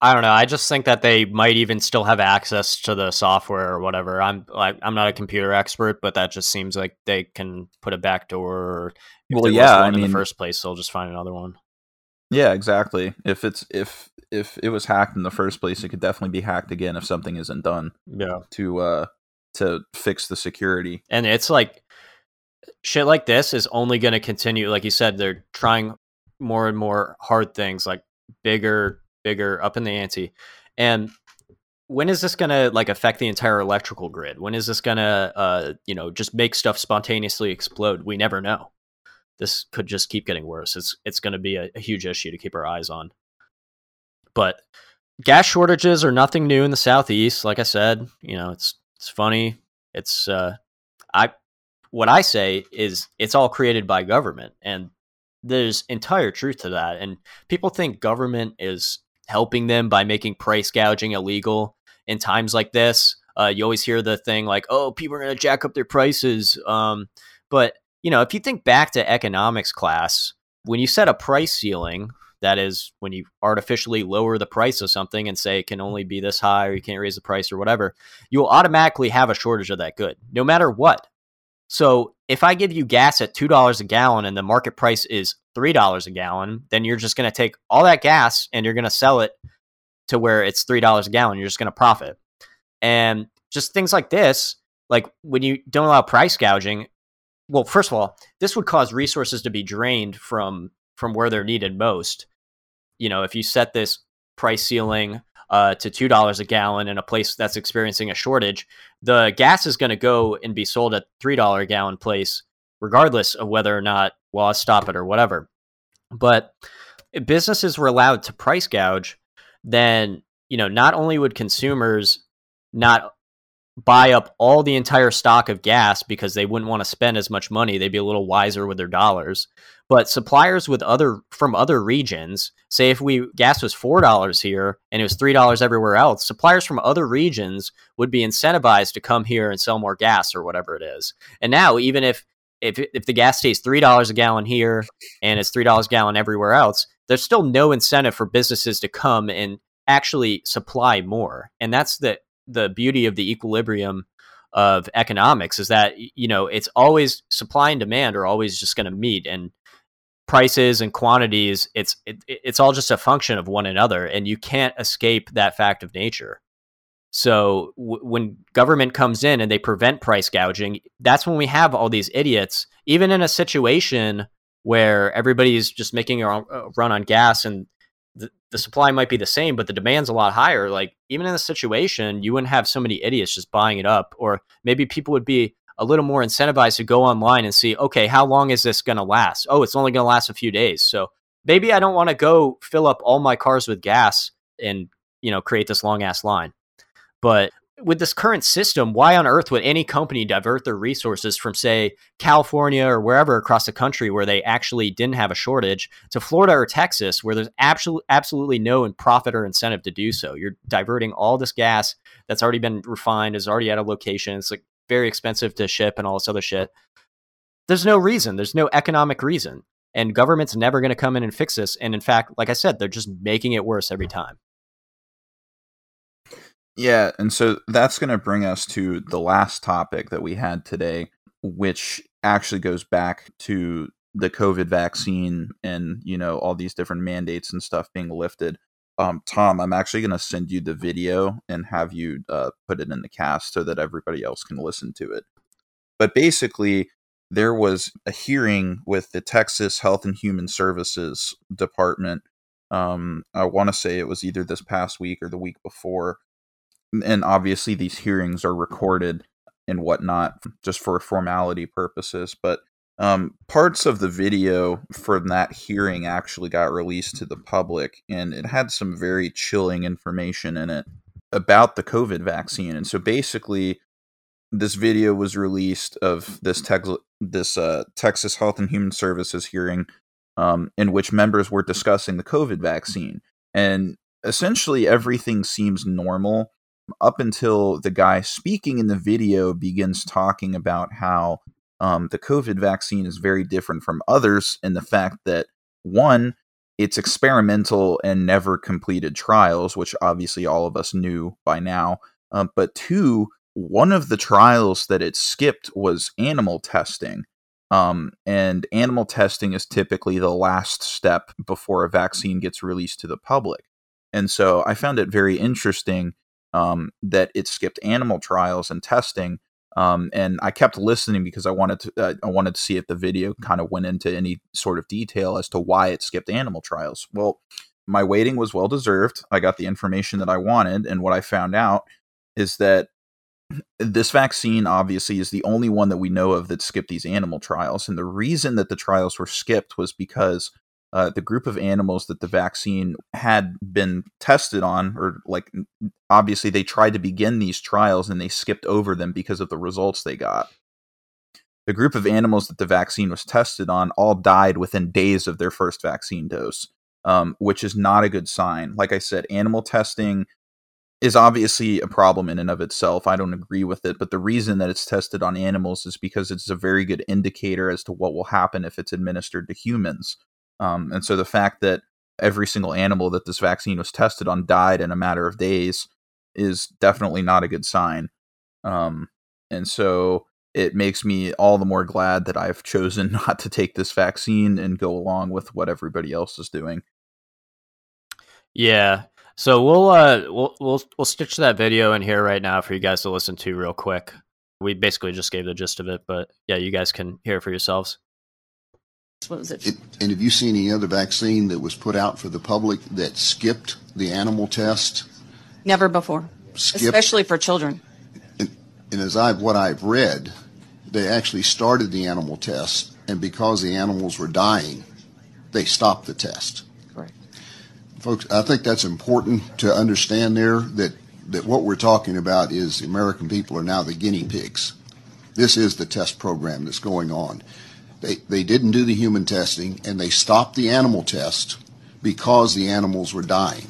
I don't know. I just think that they might even still have access to the software or whatever. I'm like, I'm not a computer expert, but that just seems like they can put a backdoor. Well, yeah. I mean, in the first place, they'll just find another one. Yeah, exactly. If it's, if, if it was hacked in the first place, it could definitely be hacked again if something isn't done. Yeah. To, uh, to fix the security. And it's like shit like this is only going to continue. Like you said, they're trying more and more hard things, like bigger, bigger, up in the ante. And when is this going to like affect the entire electrical grid? When is this going to, uh, you know, just make stuff spontaneously explode? We never know. This could just keep getting worse. It's it's going to be a, a huge issue to keep our eyes on. But gas shortages are nothing new in the Southeast. Like I said, you know, it's it's funny. It's uh, I what I say is it's all created by government, and there's entire truth to that. And people think government is helping them by making price gouging illegal. In times like this, uh, you always hear the thing like, oh, people are going to jack up their prices. Um, but, you know, if you think back to economics class, when you set a price ceiling, that is when you artificially lower the price of something and say it can only be this high or you can't raise the price or whatever, you will automatically have a shortage of that good, no matter what. So if I give you gas at two dollars a gallon and the market price is three dollars a gallon, then you're just going to take all that gas and you're going to sell it to where it's three dollars a gallon. You're just going to profit. And just things like this, like when you don't allow price gouging, well, first of all, this would cause resources to be drained from, from where they're needed most. You know, if you set this price ceiling uh, to two dollars a gallon in a place that's experiencing a shortage, the gas is going to go and be sold at three dollars a gallon place, regardless of whether or not laws stop it or whatever. But if businesses were allowed to price gouge, then, you know, not only would consumers not buy up all the entire stock of gas because they wouldn't want to spend as much money, they'd be a little wiser with their dollars, but suppliers with other from other regions, say if we gas was four dollars here and it was three dollars everywhere else, suppliers from other regions would be incentivized to come here and sell more gas or whatever it is. And now even if if if the gas stays three dollars a gallon here and it's three dollars a gallon everywhere else, there's still no incentive for businesses to come and actually supply more. And that's the the beauty of the equilibrium of economics, is that, you know, it's always supply and demand are always just going to meet, and prices and quantities, it's, it, it's all just a function of one another, and you can't escape that fact of nature. So w- when government comes in and they prevent price gouging, that's when we have all these idiots, even in a situation where everybody's just making a run on gas and the, the supply might be the same, but the demand's a lot higher. Like even in a situation, you wouldn't have so many idiots just buying it up, or maybe people would be a little more incentivized to go online and see, okay, how long is this going to last? Oh, it's only going to last a few days. So maybe I don't want to go fill up all my cars with gas and, you know, create this long ass line. But with this current system, why on earth would any company divert their resources from, say, California or wherever across the country where they actually didn't have a shortage to Florida or Texas, where there's absolutely absolutely no profit or incentive to do so? You're diverting all this gas that's already been refined, is already at a location. It's like very expensive to ship and all this other shit. There's no reason. There's no economic reason. And government's never going to come in and fix this. And in fact, like I said, they're just making it worse every time. Yeah, and so that's going to bring us to the last topic that we had today, which actually goes back to the COVID vaccine and, you know, all these different mandates and stuff being lifted. Um, Tom, I'm actually going to send you the video and have you uh, put it in the cast so that everybody else can listen to it. But basically, there was a hearing with the Texas Health and Human Services Department. Um, I want to say it was either this past week or the week before. And obviously these hearings are recorded and whatnot just for formality purposes. But um, parts of the video from that hearing actually got released to the public, and it had some very chilling information in it about the COVID vaccine. And so basically this video was released of this, tex- this uh, Texas Health and Human Services hearing um, in which members were discussing the COVID vaccine. And essentially everything seems normal up until the guy speaking in the video begins talking about how um, the COVID vaccine is very different from others in the fact that, one, it's experimental and never completed trials, which obviously all of us knew by now. Um, but two, one of the trials that it skipped was animal testing. Um, and animal testing is typically the last step before a vaccine gets released to the public. And so I found it very interesting um, that it skipped animal trials and testing. Um, and I kept listening because I wanted to, uh, I wanted to see if the video kind of went into any sort of detail as to why it skipped animal trials. Well, my waiting was well-deserved. I got the information that I wanted. And what I found out is that this vaccine obviously is the only one that we know of that skipped these animal trials. And the reason that the trials were skipped was because uh, the group of animals that the vaccine had been tested on, or like, obviously they tried to begin these trials and they skipped over them because of the results they got. The group of animals that the vaccine was tested on all died within days of their first vaccine dose, um, which is not a good sign. Like I said, animal testing is obviously a problem in and of itself. I don't agree with it, but the reason that it's tested on animals is because it's a very good indicator as to what will happen if it's administered to humans. Um, and so the fact that every single animal that this vaccine was tested on died in a matter of days is definitely not a good sign. Um, and so it makes me all the more glad that I've chosen not to take this vaccine and go along with what everybody else is doing. Yeah. So we'll uh we'll we'll we'll stitch that video in here right now for you guys to listen to real quick. We basically just gave the gist of it, but yeah, you guys can hear it for yourselves. What was it? it and have you seen any other vaccine that was put out for the public that skipped the animal test? Never before, skipped. Especially for children. And, and as I've what I've read, they actually started the animal test, and because the animals were dying, they stopped the test. Folks, I think that's important to understand there, that, that what we're talking about is the American people are now the guinea pigs. This is the test program that's going on. They they didn't do the human testing, and they stopped the animal test because the animals were dying.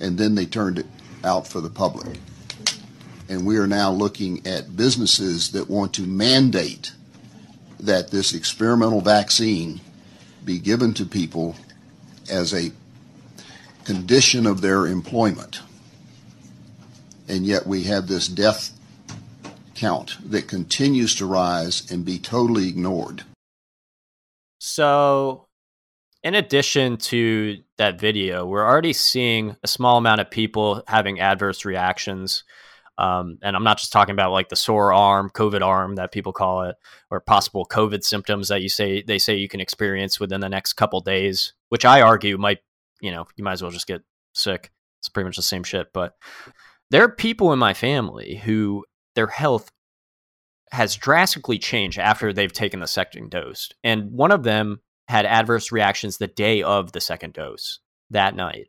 And then they turned it out for the public. And we are now looking at businesses that want to mandate that this experimental vaccine be given to people as a condition of their employment, and yet we have this death count that continues to rise and be totally ignored. So in addition to that video, we're already seeing a small amount of people having adverse reactions, um, and I'm not just talking about like the sore arm, COVID arm that people call it, or possible COVID symptoms that you say they say you can experience within the next couple days, which I argue might, you know, you might as well just get sick. It's pretty much the same shit. But there are people in my family who their health has drastically changed after they've taken the second dose. And one of them had adverse reactions the day of the second dose that night.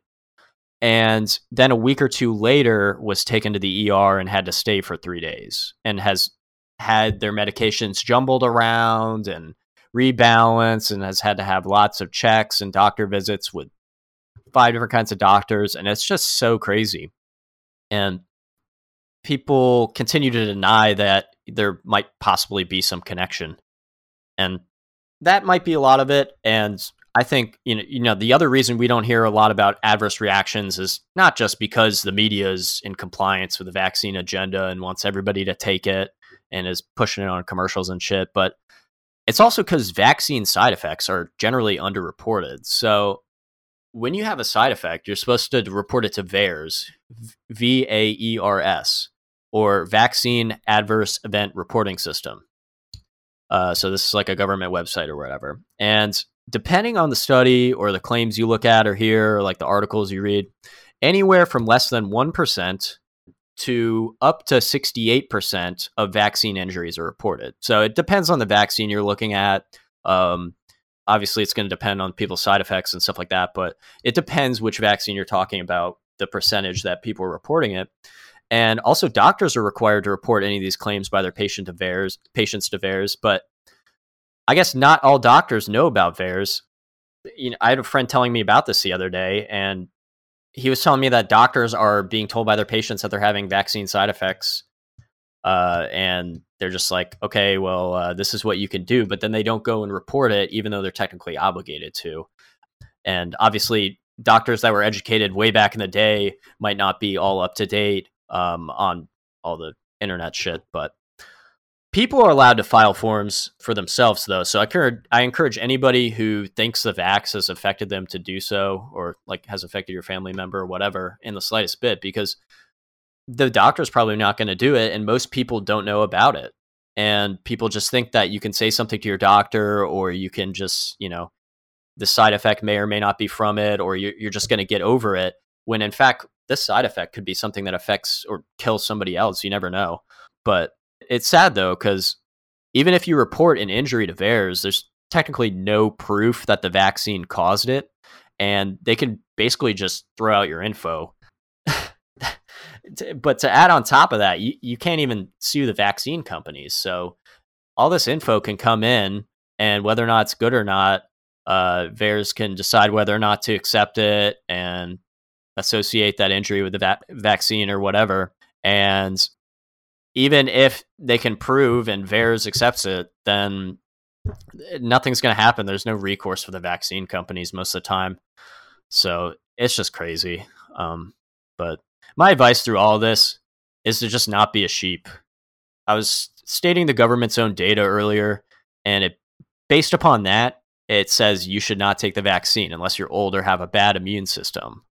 And then a week or two later was taken to the E R and had to stay for three days and has had their medications jumbled around and rebalanced and has had to have lots of checks and doctor visits with five different kinds of doctors, and it's just so crazy. And people continue to deny that there might possibly be some connection, and that might be a lot of it. And I think, you know, you know, the other reason we don't hear a lot about adverse reactions is not just because the media is in compliance with the vaccine agenda and wants everybody to take it and is pushing it on commercials and shit, but it's also because vaccine side effects are generally underreported. So when you have a side effect, you're supposed to report it to VAERS, V A E R S, or Vaccine Adverse Event Reporting System. Uh, so this is like a government website or whatever. And depending on the study or the claims you look at or hear, or like the articles you read, anywhere from less than one percent to up to sixty-eight percent of vaccine injuries are reported. So it depends on the vaccine you're looking at. Um, Obviously, it's going to depend on people's side effects and stuff like that, but it depends which vaccine you're talking about, the percentage that people are reporting it. And also, doctors are required to report any of these claims by their patient to VAERS, patients to VAERS, but I guess not all doctors know about VAERS. You know, I had a friend telling me about this the other day, and he was telling me that doctors are being told by their patients that they're having vaccine side effects. Uh, and they're just like, okay, well, uh, this is what you can do, but then they don't go and report it, even though they're technically obligated to. And obviously, doctors that were educated way back in the day might not be all up to date um, on all the internet shit. But people are allowed to file forms for themselves, though. So I, cur- I encourage anybody who thinks the vax has affected them to do so, or like has affected your family member or whatever in the slightest bit, because the doctor's probably not going to do it. And most people don't know about it. And people just think that you can say something to your doctor, or you can just, you know, the side effect may or may not be from it, or you're just going to get over it. When in fact, this side effect could be something that affects or kills somebody else. You never know. But it's sad, though, because even if you report an injury to VAERS, there's technically no proof that the vaccine caused it. And they can basically just throw out your info. But to add on top of that, you, you can't even sue the vaccine companies. So all this info can come in, and whether or not it's good or not, uh, VAERS can decide whether or not to accept it and associate that injury with the va- vaccine or whatever. And even if they can prove and VAERS accepts it, then nothing's going to happen. There's no recourse for the vaccine companies most of the time. So it's just crazy. Um, but my advice through all this is to just not be a sheep. I was stating the government's own data earlier, and it, based upon that, it says you should not take the vaccine unless you're old or have a bad immune system.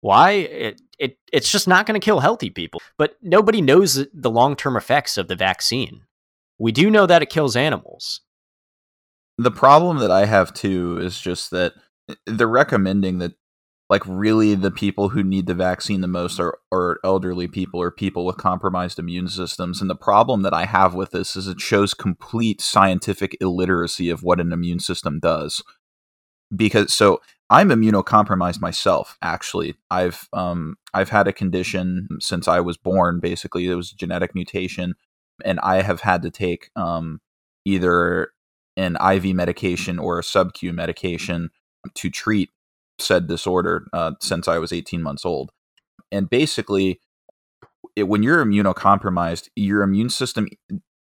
Why? It, it it's just not going to kill healthy people. But nobody knows the long-term effects of the vaccine. We do know that it kills animals. The problem that I have, too, is just that they're recommending that, like, really the people who need the vaccine the most are, are elderly people or people with compromised immune systems. And the problem that I have with this is it shows complete scientific illiteracy of what an immune system does. Because, so, I'm immunocompromised myself, actually. I've um, I've had a condition since I was born, basically. It was a genetic mutation. And I have had to take um, either an I V medication or a sub-Q medication to treat said disorder uh, since I was eighteen months old. And basically, it, when you're immunocompromised, your immune system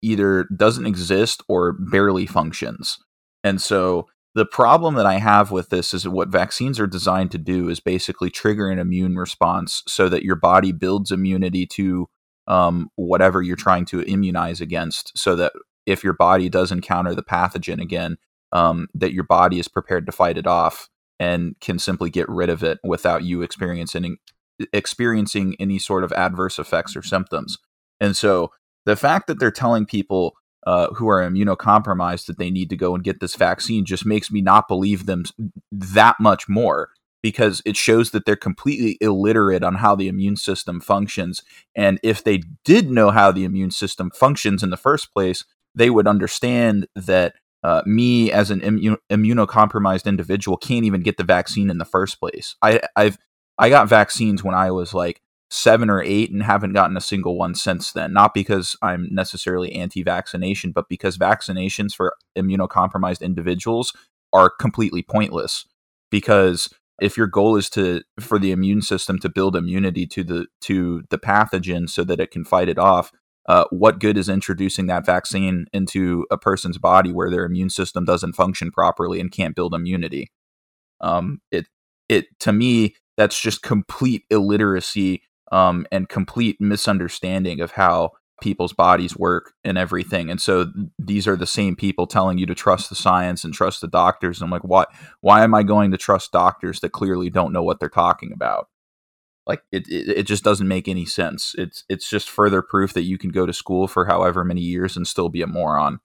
either doesn't exist or barely functions. And so the problem that I have with this is what vaccines are designed to do is basically trigger an immune response so that your body builds immunity to Um, whatever you're trying to immunize against, so that if your body does encounter the pathogen again, um, that your body is prepared to fight it off and can simply get rid of it without you experiencing experiencing any sort of adverse effects or symptoms. And so the fact that they're telling people uh, who are immunocompromised that they need to go and get this vaccine just makes me not believe them that much more, because it shows that they're completely illiterate on how the immune system functions. And if they did know how the immune system functions in the first place, they would understand that uh, me as an immun- immunocompromised individual can't even get the vaccine in the first place. I I've I got vaccines when I was like seven or eight and haven't gotten a single one since then. Not because I'm necessarily anti-vaccination, but because vaccinations for immunocompromised individuals are completely pointless, because if your goal is to for the immune system to build immunity to the to the pathogen so that it can fight it off, uh, what good is introducing that vaccine into a person's body where their immune system doesn't function properly and can't build immunity? Um, it it to me, that's just complete illiteracy um, and complete misunderstanding of how people's bodies work and everything. And so these are the same people telling you to trust the science and trust the doctors. And I'm like, what, why am I going to trust doctors that clearly don't know what they're talking about? Like it, it, it just doesn't make any sense. It's, it's just further proof that you can go to school for however many years and still be a moron.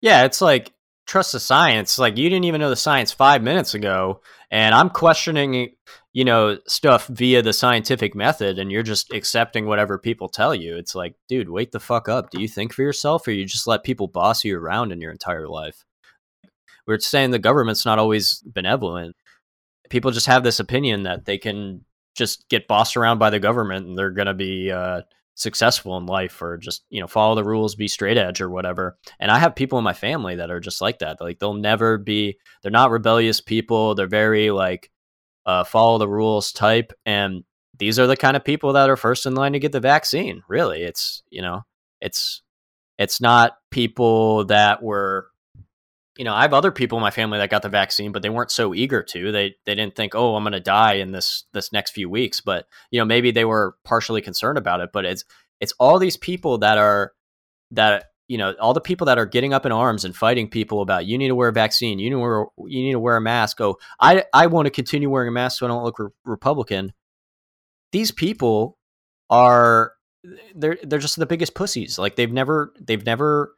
Yeah. It's like, trust the science. Like, you didn't even know the science five minutes ago, and I'm questioning, you know, stuff via the scientific method, and you're just accepting whatever people tell you. It's like, dude, wake the fuck up. Do you think for yourself, or you just let people boss you around in your entire life? We're saying the government's not always benevolent. People just have this opinion that they can just get bossed around by the government and they're going to be uh, successful in life, or just, you know, follow the rules, be straight edge or whatever. And I have people in my family that are just like that. Like, they'll never be, they're not rebellious people. They're very like uh, follow the rules type. And these are the kind of people that are first in line to get the vaccine. Really. It's, you know, it's, it's not people that were, you know, I have other people in my family that got the vaccine, but they weren't so eager to. They they didn't think, oh, I'm going to die in this this next few weeks. But, you know, maybe they were partially concerned about it. But it's it's all these people that are that, you know, all the people that are getting up in arms and fighting people about, you need to wear a vaccine. You need to wear, you need to wear a mask. Oh, I, I want to continue wearing a mask so I don't look re- Republican. These people are they're they're just the biggest pussies. Like they've never they've never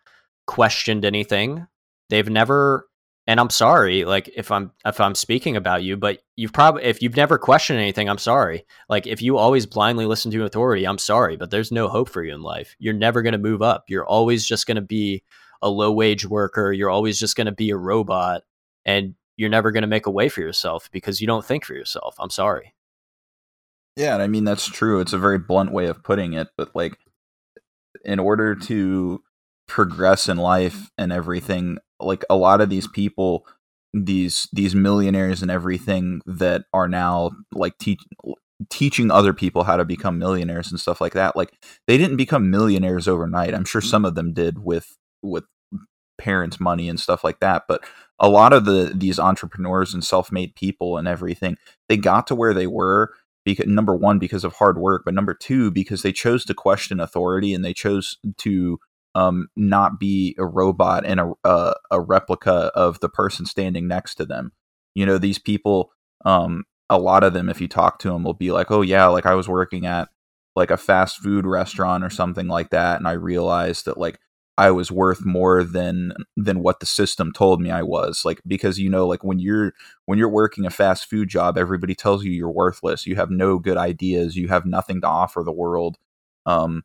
questioned anything. They've never, and I'm sorry, like if I'm if I'm speaking about you, but you've probably if you've never questioned anything, I'm sorry. Like if you always blindly listen to authority, I'm sorry, but there's no hope for you in life. You're never going to move up. You're always just going to be a low-wage worker. You're always just going to be a robot, and you're never going to make a way for yourself because you don't think for yourself. I'm sorry. Yeah, and I mean, that's true. It's a very blunt way of putting it, but like in order to progress in life and everything, like a lot of these people, these these millionaires and everything that are now like teach, teaching other people how to become millionaires and stuff like that, like they didn't become millionaires overnight. I'm sure some of them did with with parents' money and stuff like that, but a lot of the these entrepreneurs and self-made people and everything, they got to where they were because number one, because of hard work, but number two, because they chose to question authority and they chose to um, not be a robot and a, a a replica of the person standing next to them. You know, these people, um, a lot of them, if you talk to them, will be like, "Oh yeah, like I was working at like a fast food restaurant or something like that, and I realized that like." I was worth more than than what the system told me I was, like, because, you know, like when you're when you're working a fast food job, everybody tells you you're worthless. You have no good ideas. You have nothing to offer the world, um,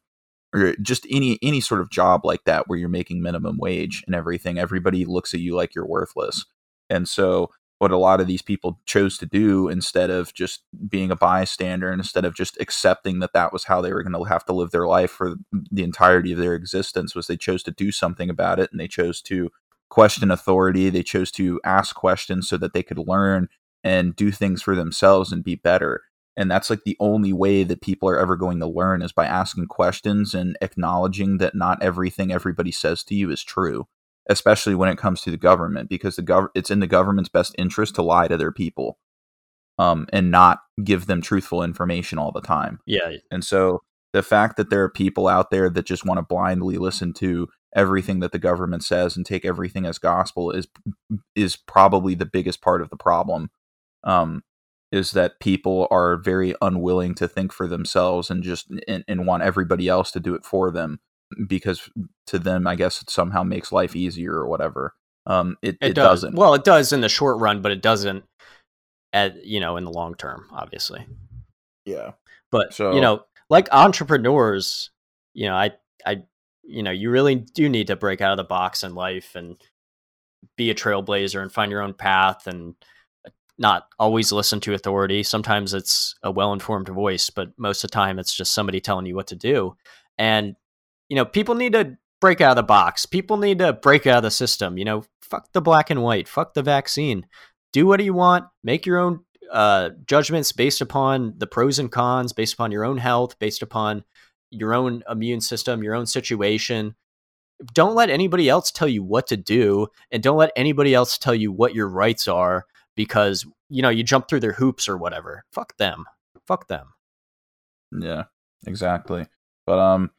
or just any any sort of job like that where you're making minimum wage and everything. Everybody looks at you like you're worthless. And so what a lot of these people chose to do, instead of just being a bystander and instead of just accepting that that was how they were going to have to live their life for the entirety of their existence, was they chose to do something about it. And they chose to question authority. They chose to ask questions so that they could learn and do things for themselves and be better. And that's like the only way that people are ever going to learn, is by asking questions and acknowledging that not everything everybody says to you is true. Especially when it comes to the government, because the gov- it's in the government's best interest to lie to their people um, and not give them truthful information all the time. Yeah. And so the fact that there are people out there that just want to blindly listen to everything that the government says and take everything as gospel is is probably the biggest part of the problem, um, is that people are very unwilling to think for themselves and just and, and want everybody else to do it for them. Because to them, I guess it somehow makes life easier or whatever. Um, it, it, it does. doesn't. Well, it does in the short run, but it doesn't at, you know, in the long term, obviously. Yeah. But, so, you know, like entrepreneurs, you know, I, I, you know, you really do need to break out of the box in life and be a trailblazer and find your own path and not always listen to authority. Sometimes it's a well-informed voice, but most of the time it's just somebody telling you what to do. And, you know, people need to break out of the box. People need to break out of the system. You know, fuck the black and white. Fuck the vaccine. Do what you want. Make your own uh, judgments based upon the pros and cons, based upon your own health, based upon your own immune system, your own situation. Don't let anybody else tell you what to do, and don't let anybody else tell you what your rights are because, you know, you jump through their hoops or whatever. Fuck them. Fuck them. Yeah, exactly. But, um,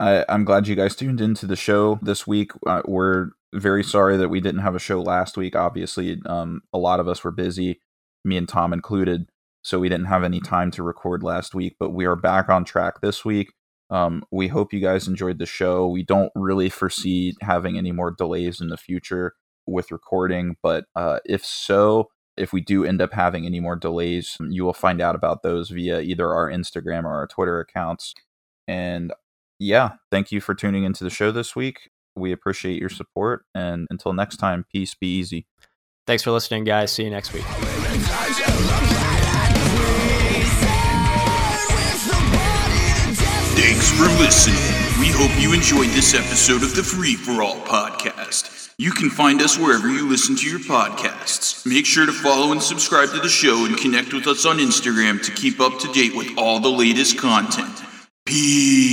I, I'm glad you guys tuned into the show this week. Uh, we're very sorry that we didn't have a show last week. Obviously, um, a lot of us were busy, me and Tom included, so we didn't have any time to record last week, but we are back on track this week. Um, we hope you guys enjoyed the show. We don't really foresee having any more delays in the future with recording, but uh, if so, if we do end up having any more delays, you will find out about those via either our Instagram or our Twitter accounts. And yeah, thank you for tuning into the show this week. We appreciate your support. And until next time, peace, be easy. Thanks for listening, guys. See you next week. Thanks for listening. We hope you enjoyed this episode of the Free For All Podcast. You can find us wherever you listen to your podcasts. Make sure to follow and subscribe to the show and connect with us on Instagram to keep up to date with all the latest content. Peace.